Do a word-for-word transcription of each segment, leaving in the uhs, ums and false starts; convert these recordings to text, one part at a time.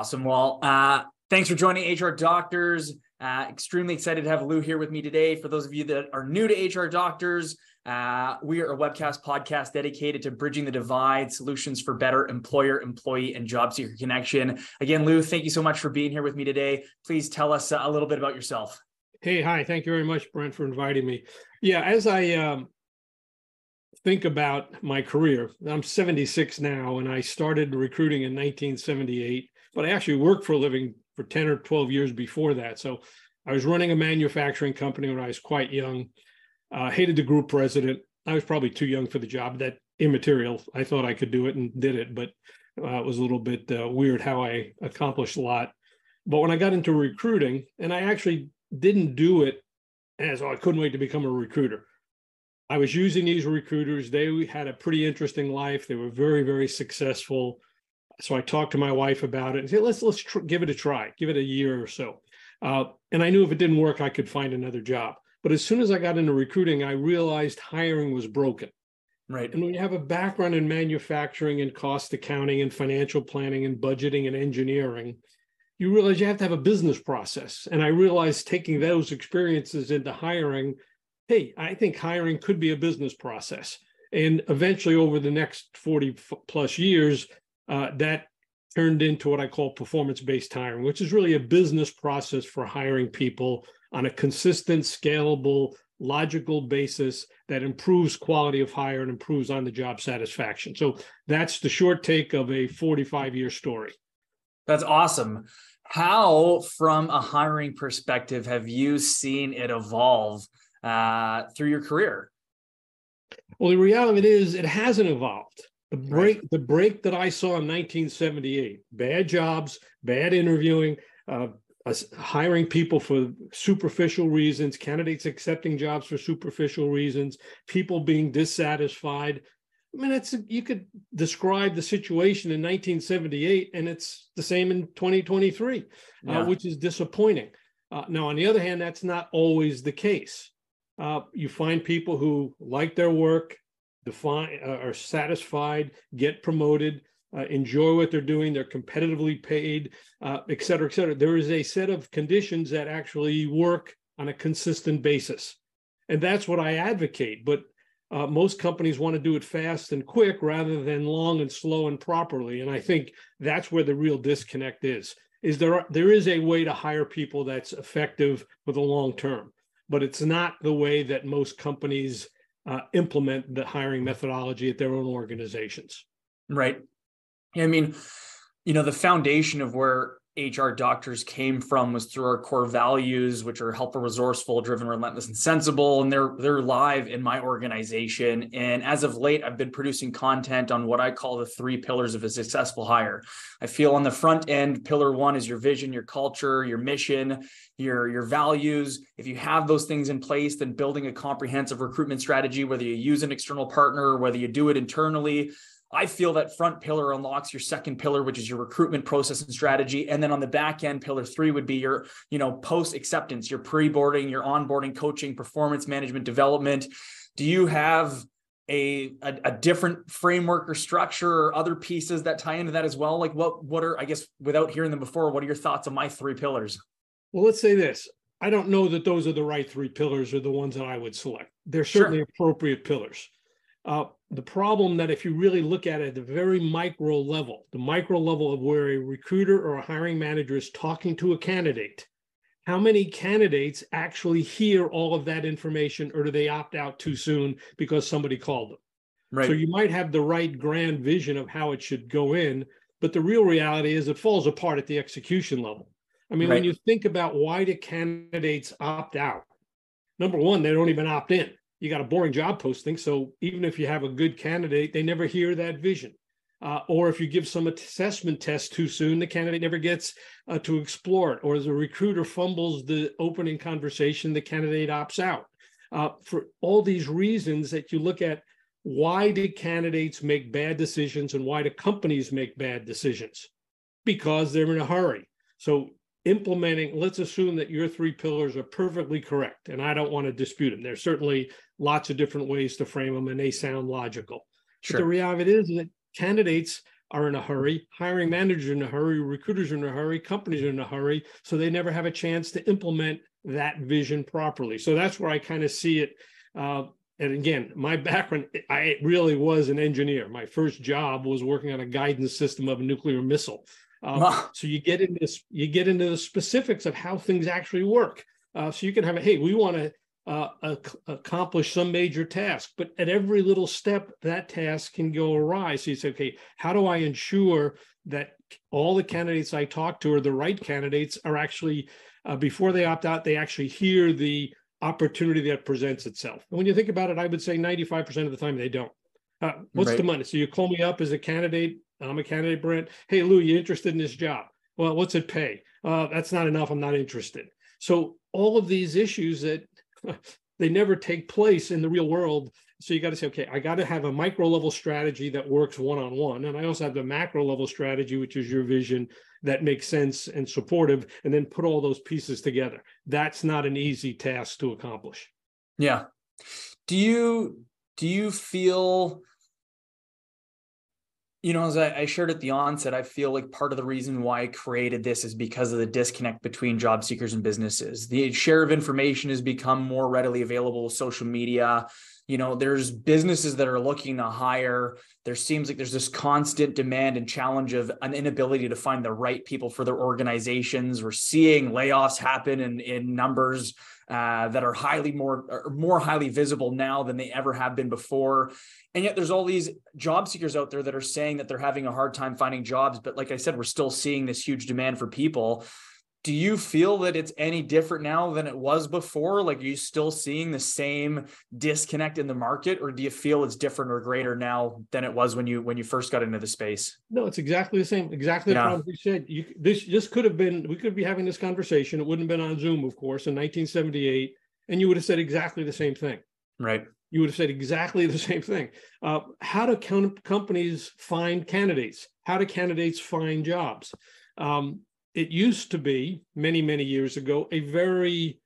Awesome. Well, uh, thanks for joining H R Doctors. Uh, extremely excited to have Lou here with me today. For those of you that are new to H R Doctors, uh, we are a webcast podcast dedicated to bridging the divide, solutions for better employer, employee, and job seeker connection. Again, Lou, thank you so much for being here with me today. Please tell us a little bit about yourself. Hey, hi. Thank you very much, Brent, for inviting me. Yeah, as I um, think about my career, I'm seventy-six now, and I started recruiting in nineteen seventy-eight, but I actually worked for a living for ten or twelve years before that. So I was running a manufacturing company when I was quite young. Uh, hated the group president. I was probably too young for the job. That immaterial. I thought I could do it and did it, but uh, it was a little bit uh, weird how I accomplished a lot. But when I got into recruiting, and I actually didn't do it as, oh, I couldn't wait to become a recruiter. I was using these recruiters. They had a pretty interesting life. They were very, very successful. So I talked to my wife about it and said, let's, let's tr- give it a try, give it a year or so. Uh, and I knew if it didn't work, I could find another job. But as soon as I got into recruiting, I realized hiring was broken. Right. And when you have a background in manufacturing and cost accounting and financial planning and budgeting and engineering, you realize you have to have a business process. And I realized taking those experiences into hiring, hey, I think hiring could be a business process. And eventually over the next forty plus years, Uh, that turned into what I call performance-based hiring, which is really a business process for hiring people on a consistent, scalable, logical basis that improves quality of hire and improves on-the-job satisfaction. So that's the short take of a forty-five-year story. That's awesome. How, from a hiring perspective, have you seen it evolve uh, through your career? Well, the reality of it is it hasn't evolved. The break, right. the break that I saw in nineteen seventy-eight, bad jobs, bad interviewing, uh, hiring people for superficial reasons, candidates accepting jobs for superficial reasons, people being dissatisfied. I mean, it's, you could describe the situation in nineteen seventy-eight, and it's the same in twenty twenty-three, yeah. uh, which is disappointing. Uh, now, on the other hand, that's not always the case. Uh, you find people who like their work, Define, uh, are satisfied, get promoted, uh, enjoy what they're doing, they're competitively paid, uh, et cetera, et cetera. There is a set of conditions that actually work on a consistent basis. And that's what I advocate. But uh, most companies want to do it fast and quick rather than long and slow and properly. And I think that's where the real disconnect is, is there, there is a way to hire people that's effective for the long term, but it's not the way that most companies Uh, implement the hiring methodology at their own organizations. Right. I mean, you know, the foundation of where H R Doctors came from was through our core values, which are helpful, resourceful, driven, relentless, and sensible. And they're they're live in my organization. And as of late, I've been producing content on what I call the three pillars of a successful hire. I feel on the front end, pillar one is your vision, your culture, your mission, your, your values. If you have those things in place, then building a comprehensive recruitment strategy, whether you use an external partner, whether you do it internally, I feel that front pillar unlocks your second pillar, which is your recruitment process and strategy. And then on the back end, pillar three would be your, you know, post acceptance, your pre-boarding, your onboarding, coaching, performance management, development. Do you have a, a, a different framework or structure or other pieces that tie into that as well? Like what, what are, I guess, without hearing them before, what are your thoughts on my three pillars? Well, let's say this. I don't know that those are the right three pillars or the ones that I would select. They're certainly sure. appropriate pillars. Uh, the problem that if you really look at it at the very micro level, the micro level of where a recruiter or a hiring manager is talking to a candidate, how many candidates actually hear all of that information, or do they opt out too soon because somebody called them? Right. So you might have the right grand vision of how it should go in, but the real reality is it falls apart at the execution level. I mean, right. when you think about why do candidates opt out? Number one, they don't even opt in. You got a boring job posting, so even if you have a good candidate, they never hear that vision. Uh, or if you give some assessment test too soon, the candidate never gets uh, to explore it. Or the recruiter fumbles the opening conversation, the candidate opts out. Uh, for all these reasons that you look at, why do candidates make bad decisions and why do companies make bad decisions? Because they're in a hurry. So implementing, let's assume that your three pillars are perfectly correct, and I don't want to dispute them. There's certainly lots of different ways to frame them, and they sound logical. Sure. But the reality is that candidates are in a hurry, hiring managers are in a hurry, recruiters are in a hurry, companies are in a hurry, so they never have a chance to implement that vision properly. So that's where I kind of see it. Uh, and again, my background, I really was an engineer. My first job was working on a guidance system of a nuclear missile. Um, wow. So you get into this, you get into the specifics of how things actually work. Uh, so you can have a, hey, we want to Uh, ac- accomplish some major task, but at every little step, that task can go awry. So you say, okay, how do I ensure that all the candidates I talk to are the right candidates, are actually, uh, before they opt out, they actually hear the opportunity that presents itself? And when you think about it, I would say ninety-five percent of the time they don't. Uh, what's right. the money? So you call me up as a candidate. I'm a candidate, Brent. Hey, Lou, you interested in this job? Well, what's it pay? Uh, that's not enough. I'm not interested. So all of these issues that they never take place in the real world. So you got to say, okay, I got to have a micro level strategy that works one-on-one. And I also have the macro level strategy, which is your vision that makes sense and supportive, and then put all those pieces together. That's not an easy task to accomplish. Yeah. Do you, do you feel, you know, as I, I shared at the onset, I feel like part of the reason why I created this is because of the disconnect between job seekers and businesses. The share of information has become more readily available with social media. You know, there's businesses that are looking to hire. There seems like there's this constant demand and challenge of an inability to find the right people for their organizations. We're seeing layoffs happen in, in numbers uh, that are highly more, are more highly visible now than they ever have been before. And yet there's all these job seekers out there that are saying that they're having a hard time finding jobs. But like I said, we're still seeing this huge demand for people. Do you feel that it's any different now than it was before? Like, are you still seeing the same disconnect in the market, or do you feel it's different or greater now than it was when you when you first got into the space? No, it's exactly the same. Exactly yeah. the problem you said. You, this just could have been, we could be having this conversation. It wouldn't have been on Zoom, of course, in nineteen seventy-eight. And you would have said exactly the same thing. Right. You would have said exactly the same thing. Uh, how do com- companies find candidates? How do candidates find jobs? Um, It used to be, many, many years ago, a very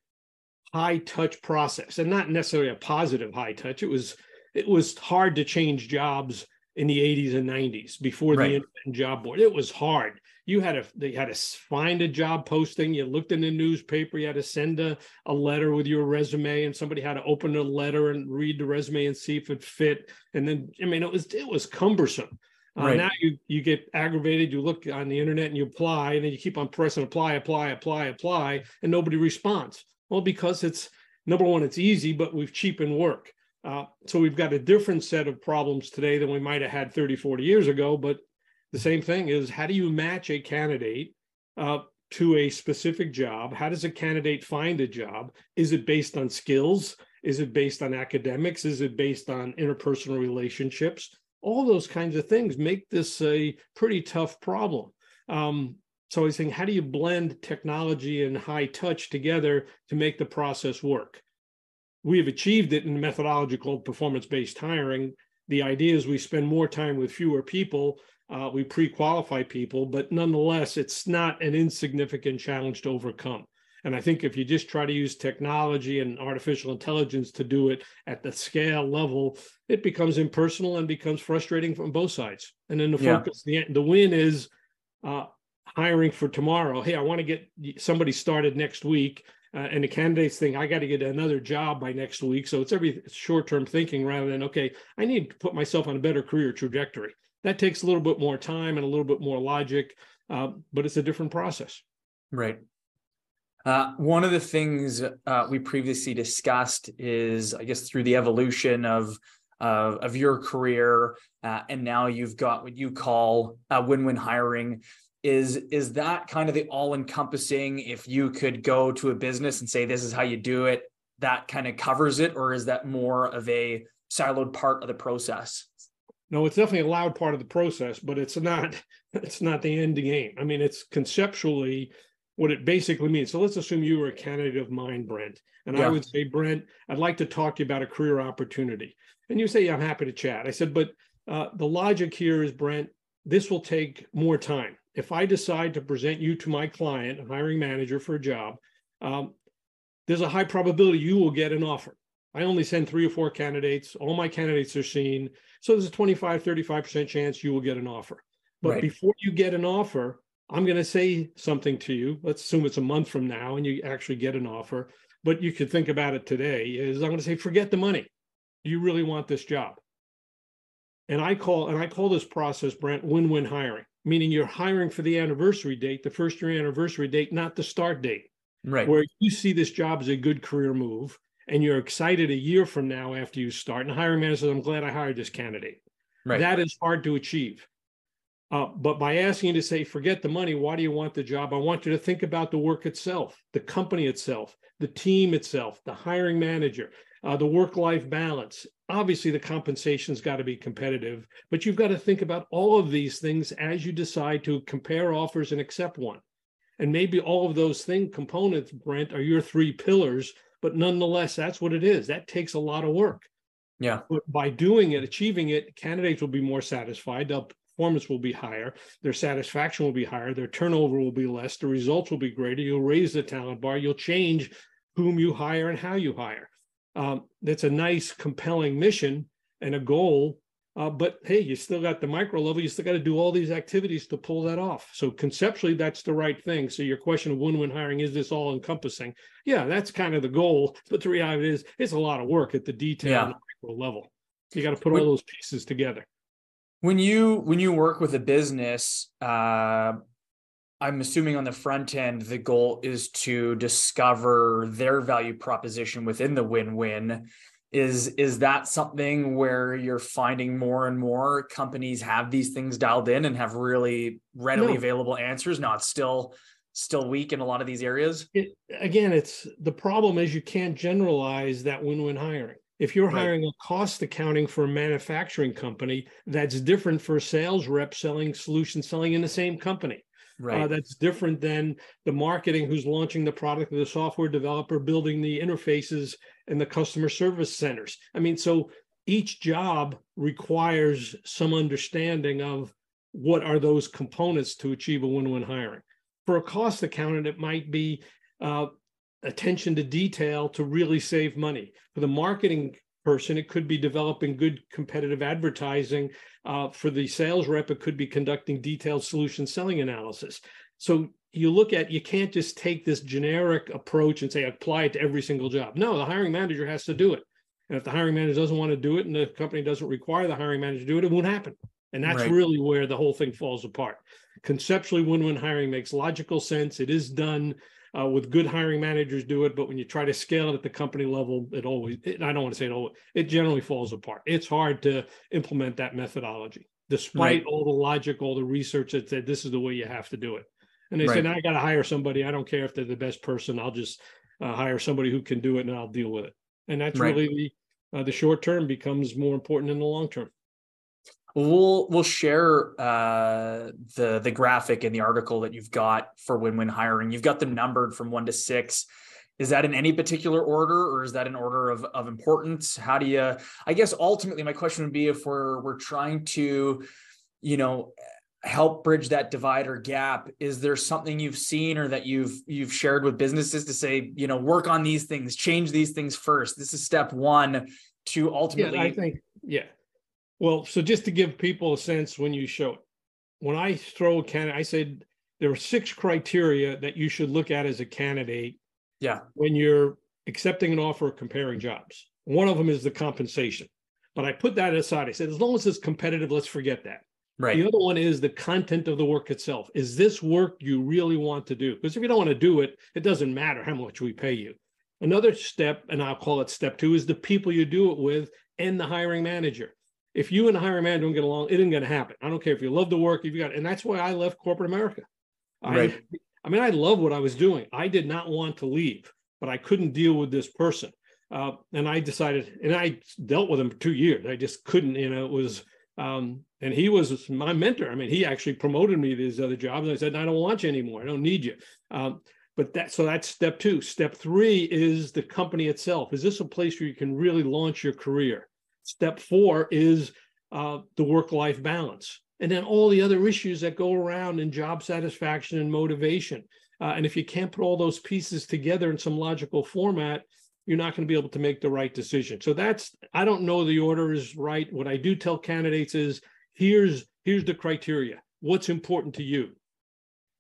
high-touch process, and not necessarily a positive high touch. It was it was hard to change jobs in the eighties and nineties before right. the internet and job board. It was hard. You had to they had to find a job posting. You looked in the newspaper. You had to send a, a letter with your resume, and somebody had to open the letter and read the resume and see if it fit. And then, I mean, it was it was cumbersome. Uh, right. Now you, you get aggravated, you look on the internet and you apply, and then you keep on pressing apply, apply, apply, apply, and nobody responds. Well, because it's, number one, it's easy, but we've cheapened work. Uh, so we've got a different set of problems today than we might have had thirty, forty years ago. But the same thing is, how do you match a candidate uh, to a specific job? How does a candidate find a job? Is it based on skills? Is it based on academics? Is it based on interpersonal relationships? All those kinds of things make this a pretty tough problem. Um, so I think, how do you blend technology and high touch together to make the process work? We have achieved it in methodological performance-based hiring. The idea is we spend more time with fewer people. Uh, we pre-qualify people, but nonetheless, it's not an insignificant challenge to overcome. And I think if you just try to use technology and artificial intelligence to do it at the scale level, it becomes impersonal and becomes frustrating from both sides. And then the yeah. focus, the, the win is uh, hiring for tomorrow. Hey, I want to get somebody started next week. Uh, and the candidates think, I got to get another job by next week. So it's every it's short-term thinking rather than, okay, I need to put myself on a better career trajectory. That takes a little bit more time and a little bit more logic, uh, but it's a different process. Right. Uh, one of the things uh, we previously discussed is, I guess, through the evolution of uh, of your career, uh, and now you've got what you call uh, win-win hiring. Is is that kind of the all-encompassing? If you could go to a business and say, this is how you do it, that kind of covers it, or is that more of a siloed part of the process? No, it's definitely a loud part of the process, but it's not it's not the end game. I mean, it's conceptually what it basically means. So let's assume you were a candidate of mine, Brent. And yeah. I would say, Brent, I'd like to talk to you about a career opportunity. And you say, yeah, I'm happy to chat. I said, but uh, the logic here is, Brent, this will take more time. If I decide to present you to my client, a hiring manager for a job, um, there's a high probability you will get an offer. I only send three or four candidates. All my candidates are seen. So there's a twenty-five, thirty-five percent chance you will get an offer. But right. before you get an offer, I'm going to say something to you. Let's assume it's a month from now and you actually get an offer, but you could think about it today is I'm going to say, forget the money. Do you really want this job? And I call, and I call this process, Brent, win-win hiring, meaning you're hiring for the anniversary date, the first year anniversary date, not the start date, right? Where you see this job as a good career move and you're excited a year from now after you start. And the hiring manager says, I'm glad I hired this candidate. Right. That is hard to achieve. Uh, but by asking you to say, forget the money, why do you want the job? I want you to think about the work itself, the company itself, the team itself, the hiring manager, uh, the work-life balance. Obviously, the compensation's got to be competitive, but you've got to think about all of these things as you decide to compare offers and accept one. And maybe all of those thing components, Brent, are your three pillars, but nonetheless, that's what it is. That takes a lot of work. Yeah. But by doing it, achieving it, candidates will be more satisfied. Their performance will be higher. Their satisfaction will be higher. Their turnover will be less. The results will be greater. You'll raise the talent bar. You'll change whom you hire and how you hire. Um, that's a nice, compelling mission and a goal. Uh, but hey, you still got the micro level. You still got to do all these activities to pull that off. So conceptually, that's the right thing. So your question of win-win hiring, is this all encompassing? Yeah, that's kind of the goal. But the reality is, it's a lot of work at the detail yeah. and the micro level. You got to put when, all those pieces together. When you when you work with a business, uh, I'm assuming on the front end, the goal is to discover their value proposition within the win-win. Is is that something where you're finding more and more companies have these things dialed in and have really readily no. available answers? No, it's still, still weak in a lot of these areas. It, again, it's the problem is you can't generalize that win-win hiring. If you're right. hiring a cost accounting for a manufacturing company, that's different for a sales rep selling solution selling in the same company. Right. Uh, that's different than the marketing who's launching the product or the software developer building the interfaces and the customer service centers. I mean, so each job requires some understanding of what are those components to achieve a win-win hiring. For a cost accountant, it might be uh, attention to detail to really save money. For the marketing person, it could be developing good competitive advertising. Uh, for the sales rep, it could be conducting detailed solution selling analysis. So you look at, you can't just take this generic approach and say, apply it to every single job. No, the hiring manager has to do it. And if the hiring manager doesn't want to do it and the company doesn't require the hiring manager to do it, it won't happen. And that's right. really where the whole thing falls apart. Conceptually, win-win hiring makes logical sense. It is done. Uh, with good hiring managers do it, but when you try to scale it at the company level, it always, it, I don't want to say it always, it generally falls apart. It's hard to implement that methodology, despite right. all the logic, all the research that said, this is the way you have to do it. And they right. said, I got to hire somebody. I don't care if they're the best person. I'll just uh, hire somebody who can do it and I'll deal with it. And that's right. really the, uh, the short term becomes more important than the long term. We'll we'll share uh, the the graphic in the article that you've got for win-win hiring. You've got them numbered from one to six. Is that in any particular order, or is that an order of, of importance? How do you? I guess ultimately, my question would be if we're we're trying to, you know, help bridge that divide or gap. Is there something you've seen or that you've you've shared with businesses to say, you know, work on these things, change these things first. This is step one to ultimately. Yeah, I think yeah. Well, so just to give people a sense when you show it, when I throw a candidate, I said there are six criteria that you should look at as a candidate yeah. when you're accepting an offer or comparing jobs. One of them is the compensation, but I put that aside. I said, as long as it's competitive, let's forget that. Right. The other one is the content of the work itself. Is this work you really want to do? Because if you don't want to do it, it doesn't matter how much we pay you. Another step, and I'll call it step two, is the people you do it with and the hiring manager. If you and the hiring manager don't get along, it isn't going to happen. I don't care if you love the work, if you got, and that's why I left corporate America. Right. I, I mean, I love what I was doing. I did not want to leave, but I couldn't deal with this person. Uh, and I decided, and I dealt with him for two years. I just couldn't, you know, it was, um, and he was my mentor. I mean, he actually promoted me to these other jobs. And I said, I don't want you anymore. I don't need you. Um, but that, so that's step two. Step three is the company itself. Is this a place where you can really launch your career? Step four is uh, the work-life balance. And then all the other issues that go around in job satisfaction and motivation. Uh, and if you can't put all those pieces together in some logical format, you're not going to be able to make the right decision. So that's, I don't know the order is right. What I do tell candidates is, here's, here's the criteria. what's important to you.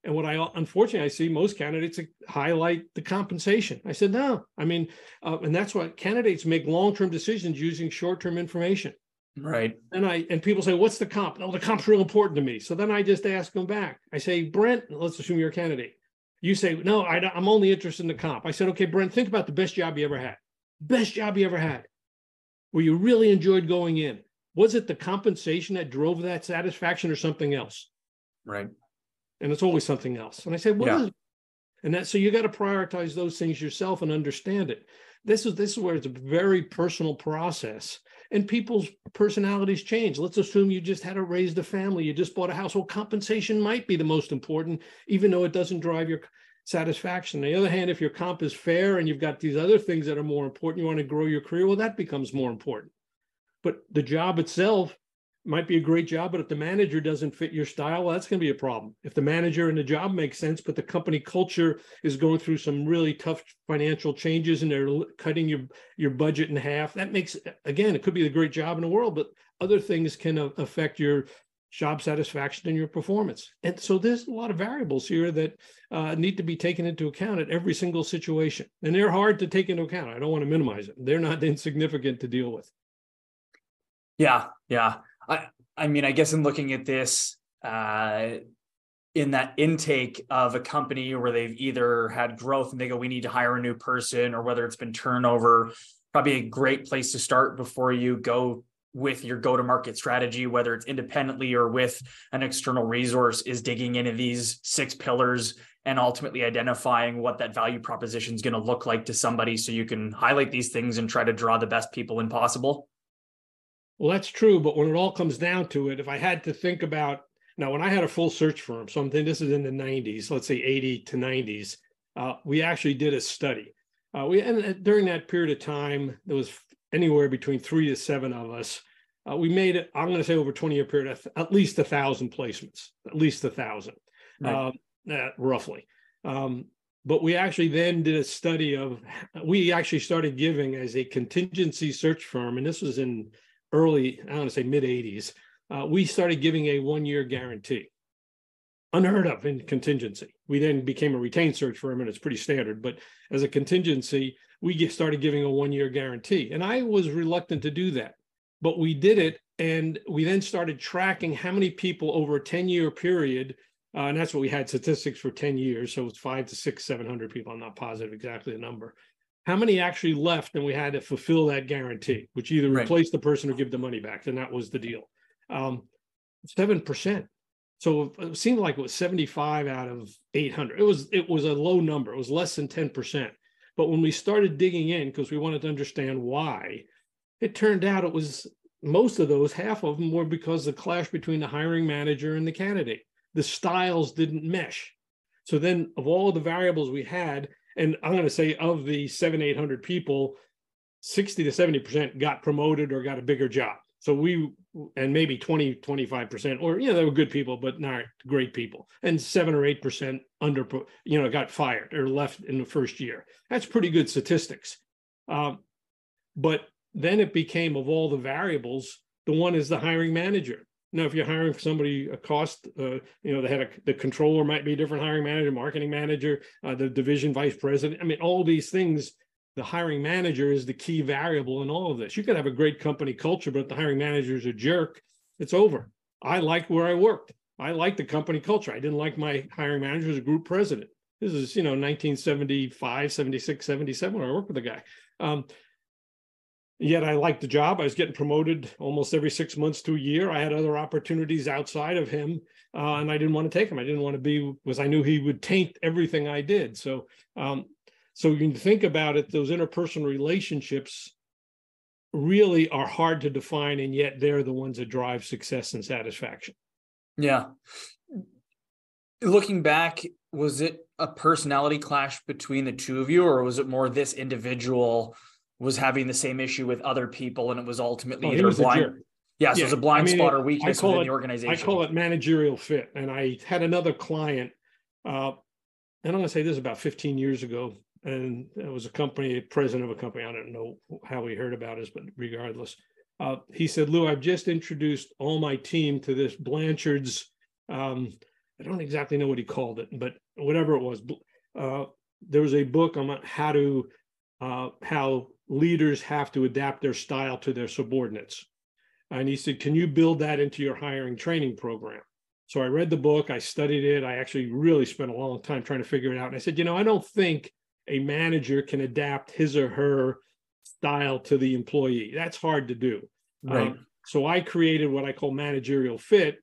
And what I, unfortunately, I see most candidates highlight the compensation. I said, no, I mean, uh, and that's why candidates make long-term decisions using short-term information. Right. And I, and people say, what's the comp? Oh, the comp's real important to me. So then I just ask them back. I say, Brent, let's assume you're a candidate. You say, no, I, I'm only interested in the comp. I said, okay, Brent, think about the best job you ever had. Best job you ever had, where you really enjoyed going in. Was it the compensation that drove that satisfaction or something else? Right. And it's always something else. And I said, what yeah. is it? And that, so you got to prioritize those things yourself and understand it. This is, this is where it's a very personal process, and people's personalities change. Let's assume you just had to raise the family. You just bought a household. Compensation might be the most important, even though it doesn't drive your satisfaction. On the other hand, if your comp is fair and you've got these other things that are more important, you want to grow your career, well, that becomes more important. But the job itself might be a great job, but if the manager doesn't fit your style, well, that's going to be a problem. If the manager and the job make sense, but the company culture is going through some really tough financial changes and they're cutting your, your budget in half, that makes, again, it could be the great job in the world, but other things can affect your job satisfaction and your performance. And so there's a lot of variables here that uh, need to be taken into account at every single situation. And they're hard to take into account. I don't want to minimize it. They're not insignificant to deal with. Yeah, yeah. I, I mean, I guess in looking at this, uh, in that intake of a company where they've either had growth and they go, we need to hire a new person, or whether it's been turnover, probably a great place to start before you go with your go-to-market strategy, whether it's independently or with an external resource, is digging into these six pillars and ultimately identifying what that value proposition is going to look like to somebody, so you can highlight these things and try to draw the best people in possible. Well, that's true. But when it all comes down to it, if I had to think about, now, when I had a full search firm, so I'm thinking this is in the nineties, let's say eighty to nineties, uh, we actually did a study. Uh, we and during that period of time, there was anywhere between three to seven of us. Uh, we made, I'm going to say over a twenty year period, at least a thousand placements, at least a thousand, right. uh, roughly. Um, But we actually then did a study of, we actually started giving as a contingency search firm, and this was in early, I want to say mid eighties, uh, we started giving a one-year guarantee. Unheard of in contingency. We then became a retained search firm, and it's pretty standard, but as a contingency, we started giving a one-year guarantee. And I was reluctant to do that, but we did it, and we then started tracking how many people over a ten-year period, uh, and that's what we had statistics for ten years, so it's five to six, seven hundred people, I'm not positive exactly the number, how many actually left and we had to fulfill that guarantee, which either replaced right. the person or give the money back. And that was the deal. Um, seven percent. So it seemed like it was seventy-five out of eight hundred. It was, it was a low number. It was less than ten percent. But when we started digging in, because we wanted to understand why, it turned out it was most of those, half of them were because of the clash between the hiring manager and the candidate. The styles didn't mesh. So then of all of the variables we had, and I'm going to say of the seven, eight hundred people, sixty to seventy percent got promoted or got a bigger job. So we, and maybe twenty, twenty-five percent, or, you know, they were good people, but not great people. And seven or eight percent under, you know, got fired or left in the first year. That's pretty good statistics. Um, but then it became, of all the variables, the one is the hiring manager. Now, if you're hiring for somebody, a cost, uh, you know, they had a, the controller might be a different hiring manager, marketing manager, uh, the division vice president. I mean, all these things, the hiring manager is the key variable in all of this. You could have a great company culture, but if the hiring manager is a jerk, it's over. I like where I worked. I liked the company culture. I didn't like my hiring manager as a group president. This is, you know, nineteen seventy-five, seventy-six, seventy-seven, when I worked with the guy. Um, Yet I liked the job. I was getting promoted almost every six months to a year. I had other opportunities outside of him, uh, and I didn't want to take him. I didn't want to be, because I knew he would taint everything I did. So, um, so you can think about it, those interpersonal relationships really are hard to define, and yet they're the ones that drive success and satisfaction. Yeah. Looking back, was it a personality clash between the two of you, or was it more this individual was having the same issue with other people, and it was ultimately oh, either was blind. A yeah, so yeah. It was a blind I mean, spot or weakness within it, the organization. I call it managerial fit. And I had another client, uh, and I'm going to say this about fifteen years ago, and it was a company, president of a company. I don't know how he heard about us, but regardless, uh, he said, Lou, I've just introduced all my team to this Blanchard's um, I don't exactly know what he called it, but whatever it was, uh, there was a book on how to uh, how leaders have to adapt their style to their subordinates. And he said, can you build that into your hiring training program? So I read the book, I studied it. I actually really spent a long time trying to figure it out. And I said, you know, I don't think a manager can adapt his or her style to the employee. That's hard to do. Right. Um, so I created what I call managerial fit,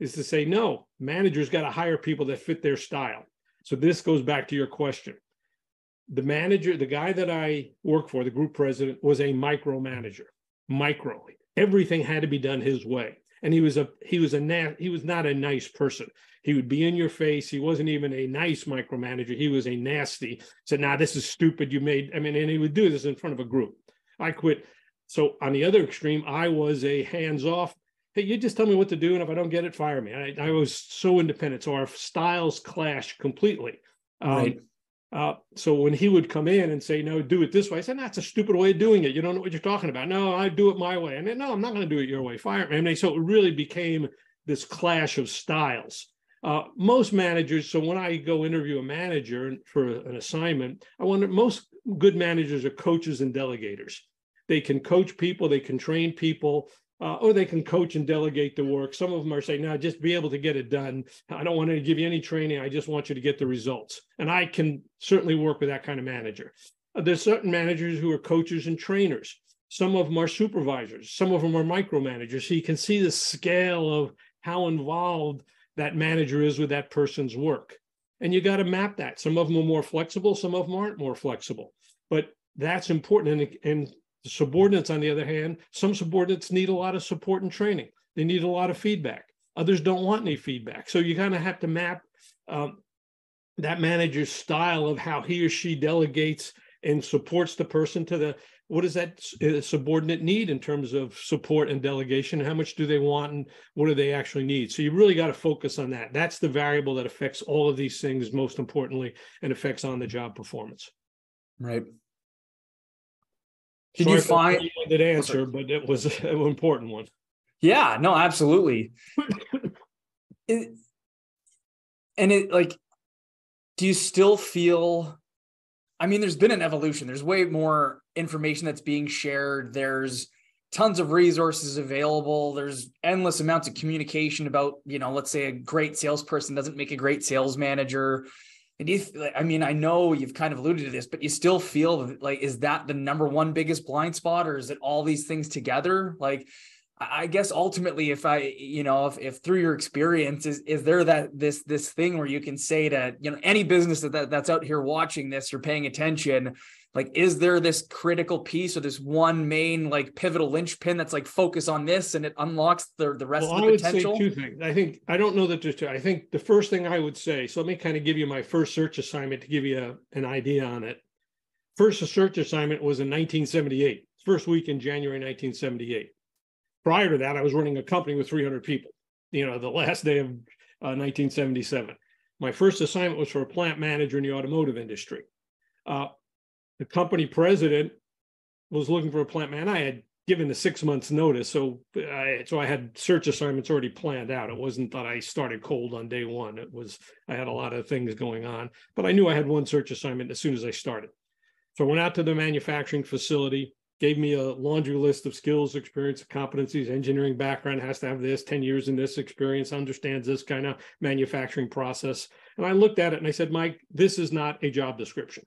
is to say, no, managers got to hire people that fit their style. So this goes back to your question. The manager, the guy that I work for, the group president, was a micromanager, micro. Everything had to be done his way. And he was a he was a na- he was not a nice person. He would be in your face. He wasn't even a nice micromanager. He was a nasty. Said, "Nah, this is stupid. You made." I mean, and he would do this in front of a group. I quit. So on the other extreme, I was a hands off. Hey, you just tell me what to do, and if I don't get it, fire me. I, I was so independent. So our styles clashed completely. Right. Um, uh, so when he would come in and say, "No, do it this way," I said, "That's a stupid way of doing it. You don't know what you're talking about." "No, I do it my way." And then, "No, I'm not going to do it your way. Fire me." And they, so it really became this clash of styles. Uh, most managers. So when I go interview a manager for an assignment, I wonder, most good managers are coaches and delegators. They can coach people. They can train people. Uh, or they can coach and delegate the work. Some of them are saying, no, just be able to get it done. I don't want to give you any training. I just want you to get the results. And I can certainly work with that kind of manager. Uh, there's certain managers who are coaches and trainers. Some of them are supervisors. Some of them are micromanagers. So you can see the scale of how involved that manager is with that person's work. And you got to map that. Some of them are more flexible. Some of them aren't more flexible. But that's important. And, and the subordinates, on the other hand, some subordinates need a lot of support and training. They need a lot of feedback. Others don't want any feedback. So you kind of have to map um, that manager's style of how he or she delegates and supports the person to the, what does that uh, subordinate need in terms of support and delegation? How much do they want and what do they actually need? So you really got to focus on that. That's the variable that affects all of these things, most importantly, and affects on-the-job performance. Right. Did Sorry you find that answer, but it was an important one. Yeah, no, absolutely. it, and it like, do you still feel, I mean, there's been an evolution. There's way more information that's being shared. There's tons of resources available. There's endless amounts of communication about, you know, let's say a great salesperson doesn't make a great sales manager. And you, I mean, I know you've kind of alluded to this, but you still feel like, is that the number one biggest blind spot, or is it all these things together? Like, I guess ultimately, if I, you know, if, if through your experience, is, is there that this, this thing where you can say to, you know, any business that, that that's out here watching this or paying attention, like, is there this critical piece or this one main, like, pivotal linchpin that's like, focus on this and it unlocks the, the rest well, of the I would potential? Say two things. I think, I don't know that there's two. I think the first thing I would say, so let me kind of give you my first search assignment to give you a, an idea on it. First search assignment was in nineteen seventy-eight, first week in January, nineteen seventy-eight. Prior to that, I was running a company with three hundred people, you know, the last day of uh, nineteen seventy-seven. My first assignment was for a plant manager in the automotive industry. Uh, the company president was looking for a plant man. I had given the six months notice, so I, so I had search assignments already planned out. It wasn't that I started cold on day one. It was, I had a lot of things going on, but I knew I had one search assignment as soon as I started. So I went out to the manufacturing facility. Gave me a laundry list of skills, experience, competencies, engineering background, has to have this, ten years in this experience, understands this kind of manufacturing process. And I looked at it and I said, Mike, this is not a job description.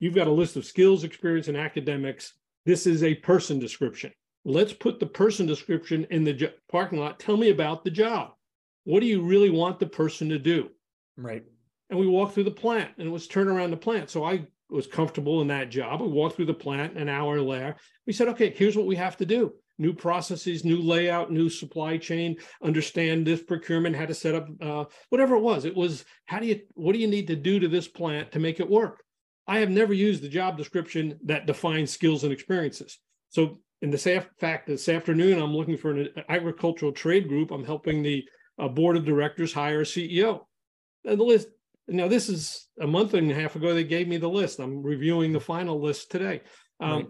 You've got a list of skills, experience, and academics. This is a person description. Let's put the person description in the jo- parking lot. Tell me about the job. What do you really want the person to do? Right. And we walked through the plant and it was turn around the plant. So I was comfortable in that job. We walked through the plant an hour later. We said, okay, here's what we have to do. New processes, new layout, new supply chain, understand this procurement, how to set up, uh, whatever it was. It was, how do you, what do you need to do to this plant to make it work? I have never used the job description that defines skills and experiences. So in this af- fact, this afternoon, I'm looking for an agricultural trade group. I'm helping the uh, board of directors hire a C E O. And the list, now, this is a month and a half ago, they gave me the list. I'm reviewing the final list today. Um, right.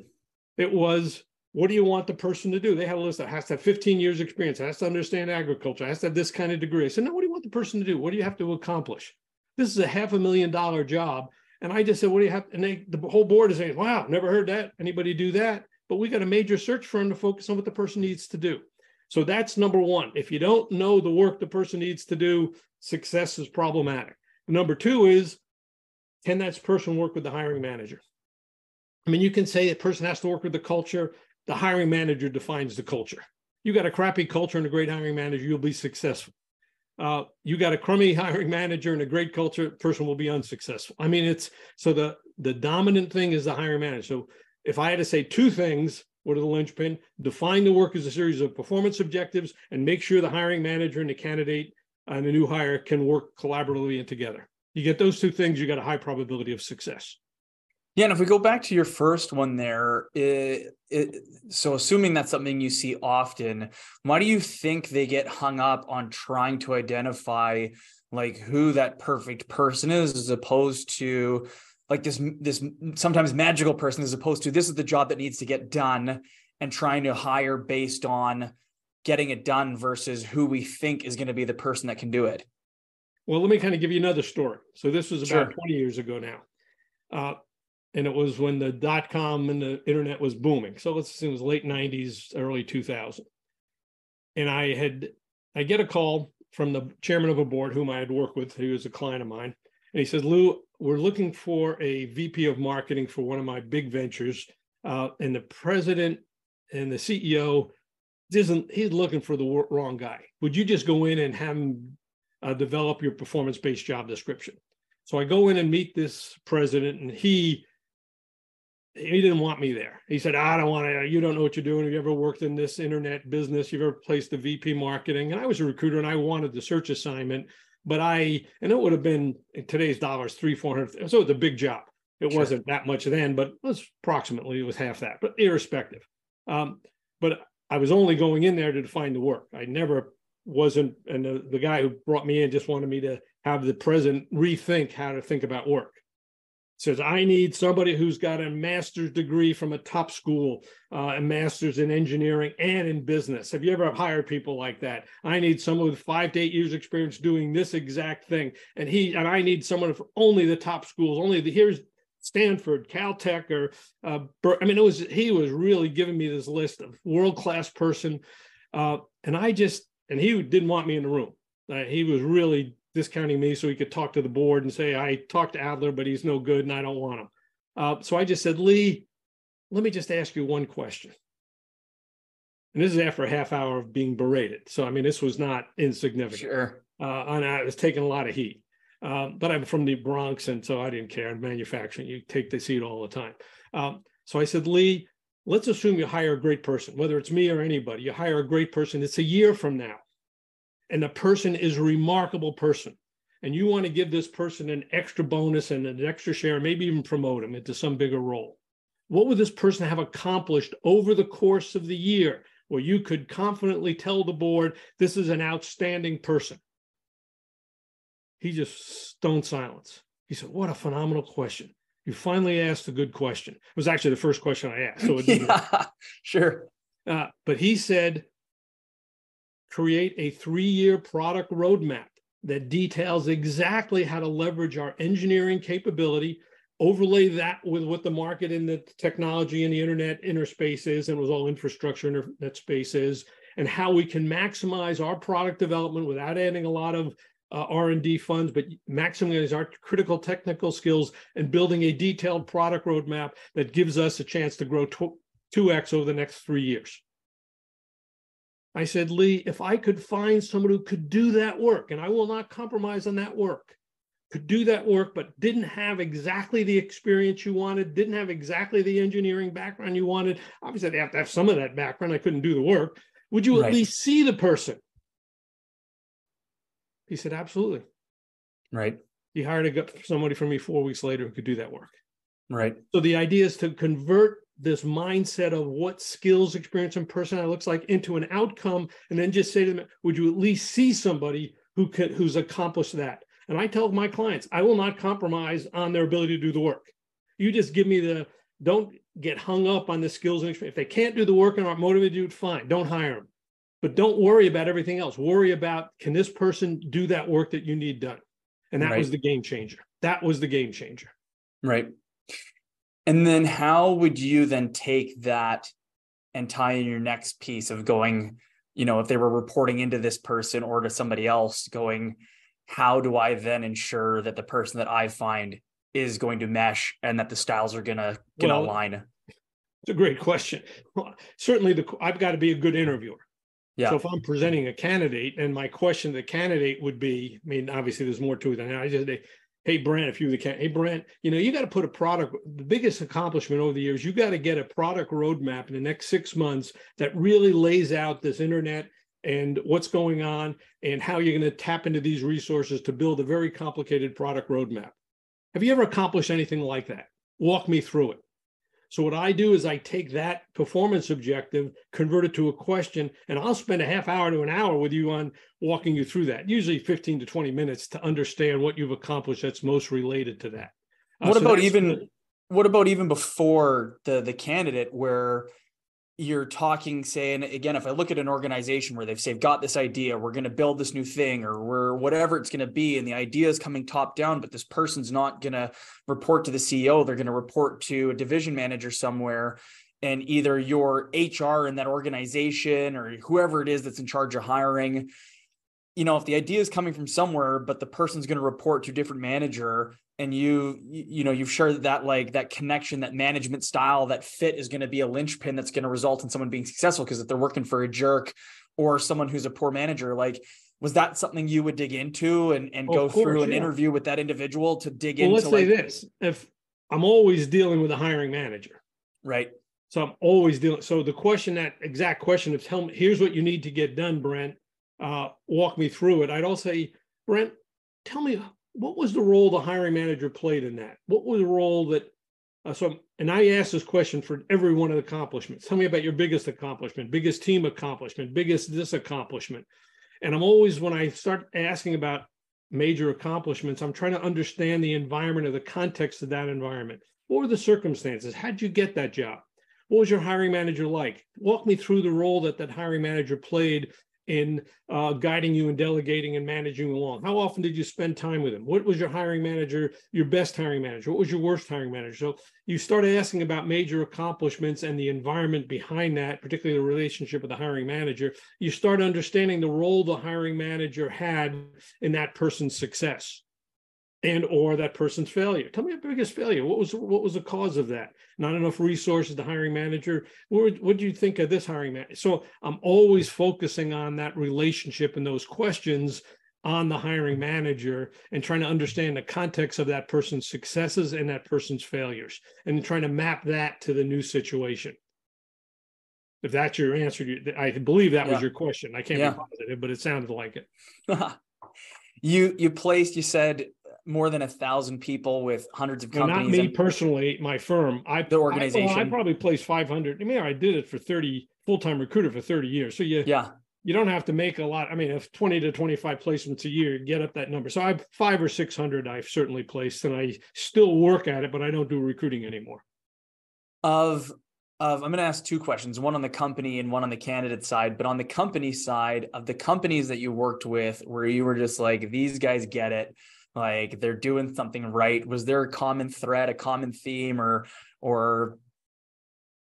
It was, What do you want the person to do? They have a list that has to have fifteen years experience, has to understand agriculture, has to have this kind of degree. I said, no, what do you want the person to do? What do you have to accomplish? This is a half a million dollar job. And I just said, what do you have? And they, the whole board is saying, wow, never heard that. Anybody do that? But we got a major search firm to focus on what the person needs to do. So that's number one. If you don't know the work the person needs to do, success is problematic. Number two is, can that person work with the hiring manager? I mean, you can say that person has to work with the culture. The hiring manager defines the culture. You got a crappy culture and a great hiring manager, you'll be successful. Uh, you got a crummy hiring manager and a great culture, person will be unsuccessful. I mean, it's so the, the dominant thing is the hiring manager. So if I had to say two things, what are the linchpin? Define the work as a series of performance objectives and make sure the hiring manager and the candidate and the new hire can work collaboratively and together. You get those two things, you got a high probability of success. Yeah, and if we go back to your first one there, it, it, so assuming that's something you see often, why do you think they get hung up on trying to identify like who that perfect person is, as opposed to like this this sometimes magical person, as opposed to this is the job that needs to get done and trying to hire based on getting it done versus who we think is going to be the person that can do it? Well, let me kind of give you another story. So this was about sure. twenty years ago now. Uh, and it was when the dot-com and the internet was booming. So let's assume it was late nineties, early two thousand. And I had, I get a call from the chairman of a board whom I had worked with, who was a client of mine. And he says, Lou, we're looking for a V P of marketing for one of my big ventures. Uh, and the president and the C E O isn't, he's looking for the wrong guy. Would you just go in and have him uh, develop your performance-based job description? So I go in and meet this president, and he, he didn't want me there. He said, I don't want to, you don't know what you're doing. Have you ever worked in this internet business? You've ever placed the V P marketing? And I was a recruiter and I wanted the search assignment, but I, and it would have been in today's dollars, three, four hundred. So it's a big job. It sure. wasn't that much then, but it was approximately, it was half that, but irrespective. Um, but I was only going in there to define the work. I never wasn't, and the, the guy who brought me in just wanted me to have the president rethink how to think about work. Says, I need somebody who's got a master's degree from a top school, uh, a master's in engineering and in business. Have you ever hired people like that? I need someone with five to eight years experience doing this exact thing. And he and I need someone for only the top schools, only the, here's Stanford, Caltech, or, uh, I mean, it was he was really giving me this list of world-class person. Uh, and I just, and he didn't want me in the room. Uh, he was really discounting me so he could talk to the board and say, I talked to Adler, but he's no good and I don't want him. Uh, so I just said, Lee, let me just ask you one question. And this is after a half hour of being berated. So, I mean, this was not insignificant. Sure. Uh, and I was taking a lot of heat. Uh, but I'm from the Bronx, and so I didn't care. In manufacturing, you take this heat all the time. Um, so I said, Lee, let's assume you hire a great person, whether it's me or anybody. You hire a great person. It's a year from now. And the person is a remarkable person. And you want to give this person an extra bonus and an extra share, maybe even promote him into some bigger role. What would this person have accomplished over the course of the year where you could confidently tell the board, this is an outstanding person? He just stone silence. He said, what a phenomenal question. You finally asked a good question. It was actually the first question I asked. So it didn't yeah, sure. Uh, but he said, create a three-year product roadmap that details exactly how to leverage our engineering capability, overlay that with what the market and the technology and the internet interspace is, and it was all infrastructure internet space is, and how we can maximize our product development without adding a lot of uh, R and D funds, but maximizing our critical technical skills and building a detailed product roadmap that gives us a chance to grow two X over the next three years. I said, Lee, if I could find someone who could do that work, and I will not compromise on that work, could do that work, but didn't have exactly the experience you wanted, didn't have exactly the engineering background you wanted. Obviously, I'd have to have some of that background. I couldn't do the work. Would you right. at least see the person? He said, absolutely. Right. He hired a, somebody from me four weeks later who could do that work. Right. So the idea is to convert this mindset of what skills, experience, and personality looks like into an outcome, and then just say to them, would you at least see somebody who can, who's accomplished that? And I tell my clients, I will not compromise on their ability to do the work. You just give me the Don't get hung up on the skills and experience. If they can't do the work and aren't motivated to do it, fine, don't hire them. But don't worry about everything else. Worry about, can this person do that work that you need done? And that right. was the game changer. That was the game changer. Right. And then how would you then take that and tie in your next piece of going, you know, if they were reporting into this person or to somebody else, going, how do I then ensure that the person that I find is going to mesh and that the styles are going to get well, align? It's a great question. Well, certainly, the, I've got to be a good interviewer. Yeah. So if I'm presenting a candidate and my question to the candidate would be, I mean, obviously there's more to it than that. I just say, hey, Brent, if you the can, hey, Brent, you know, you got to put a product, the biggest accomplishment over the years, you got to get a product roadmap in the next six months that really lays out this internet and what's going on and how you're going to tap into these resources to build a very complicated product roadmap. Have you ever accomplished anything like that? Walk me through it. So what I do is I take that performance objective, convert it to a question, and I'll spend a half hour to an hour with you on walking you through that, usually fifteen to twenty minutes to understand what you've accomplished that's most related to that. Uh, what so about even good. what about even before the, the candidate where you're talking, saying, again, if I look at an organization where they've, say, got this idea, we're going to build this new thing or we're whatever it's going to be. And the idea is coming top down, but this person's not going to report to the C E O. They're going to report to a division manager somewhere. And either your H R in that organization or whoever it is that's in charge of hiring, you know, if the idea is coming from somewhere, but the person's going to report to a different manager, and you, you know, you've shared that, like, that connection, that management style, that fit is going to be a linchpin that's going to result in someone being successful. Because if they're working for a jerk or someone who's a poor manager, like, was that something you would dig into and, and go course, through an yeah. interview with that individual to dig well, into? Let's like, say this: if I'm always dealing with a hiring manager, right? So I'm always dealing. So the question, that exact question of tell me, here's what you need to get done, Brent. Uh, walk me through it. I'd also say, Brent, tell me, what was the role the hiring manager played in that? What was the role that, uh, so, and I asked this question for every one of the accomplishments. Tell me about your biggest accomplishment, biggest team accomplishment, biggest this accomplishment. And I'm always, when I start asking about major accomplishments, I'm trying to understand the environment or the context of that environment. What were the circumstances? How did you get that job? What was your hiring manager like? Walk me through the role that that hiring manager played in uh, guiding you and delegating and managing along. How often did you spend time with him? What was your hiring manager, your best hiring manager? What was your worst hiring manager? So you start asking about major accomplishments and the environment behind that, particularly the relationship with the hiring manager. You start understanding the role the hiring manager had in that person's success and or that person's failure. Tell me your biggest failure. What was what was the cause of that? Not enough resources, the hiring manager. What, what do you think of this hiring manager? So I'm always focusing on that relationship and those questions on the hiring manager and trying to understand the context of that person's successes and that person's failures and trying to map that to the new situation. If that's your answer, I believe that yeah. was your question. I can't yeah. be positive, but it sounded like it. You you placed, you said, more than a thousand people with hundreds of companies. Well, not me and, personally, my firm. I, the organization. I, well, I probably placed five hundred. I mean, I did it for thirty, full-time recruiter for thirty years. So you, yeah. you don't have to make a lot. I mean, if twenty to twenty-five placements a year, get up that number. So I have five or six hundred I've certainly placed, and I still work at it, but I don't do recruiting anymore. Of, of I'm going to ask two questions, one on the company and one on the candidate side. But on the company side, of the companies that you worked with where you were just like, these guys get it, like they're doing something right. Was there a common thread, a common theme, or or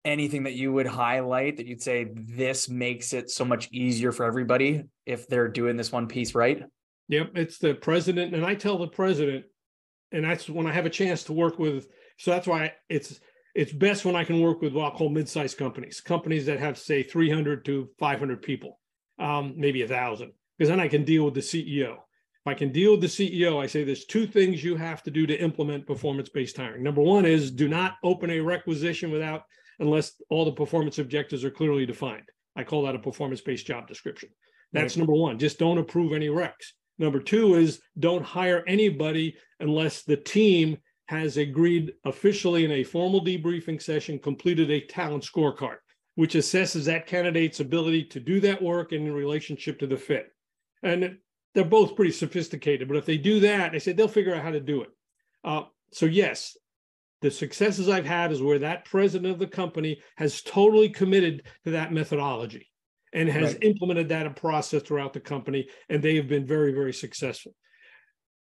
anything that you would highlight that you'd say this makes it so much easier for everybody if they're doing this one piece right? Yep, it's the president. And I tell the president, and that's when I have a chance to work with. So that's why it's it's best when I can work with what I'll call mid-sized companies, companies that have, say, three hundred to five hundred people, um, maybe one thousand, because then I can deal with the C E O. I can deal with the C E O, I say there's two things you have to do to implement performance-based hiring. Number one is do not open a requisition without, unless all the performance objectives are clearly defined. I call that a performance-based job description. That's right. Number one, just don't approve any recs. Number two is don't hire anybody unless the team has agreed officially in a formal debriefing session, completed a talent scorecard, which assesses that candidate's ability to do that work in relationship to the fit. And they're both pretty sophisticated, but if they do that, they said they'll figure out how to do it. Uh, so yes, The successes I've had is where that president of the company has totally committed to that methodology and has right. implemented that process throughout the company, and they have been very, very successful.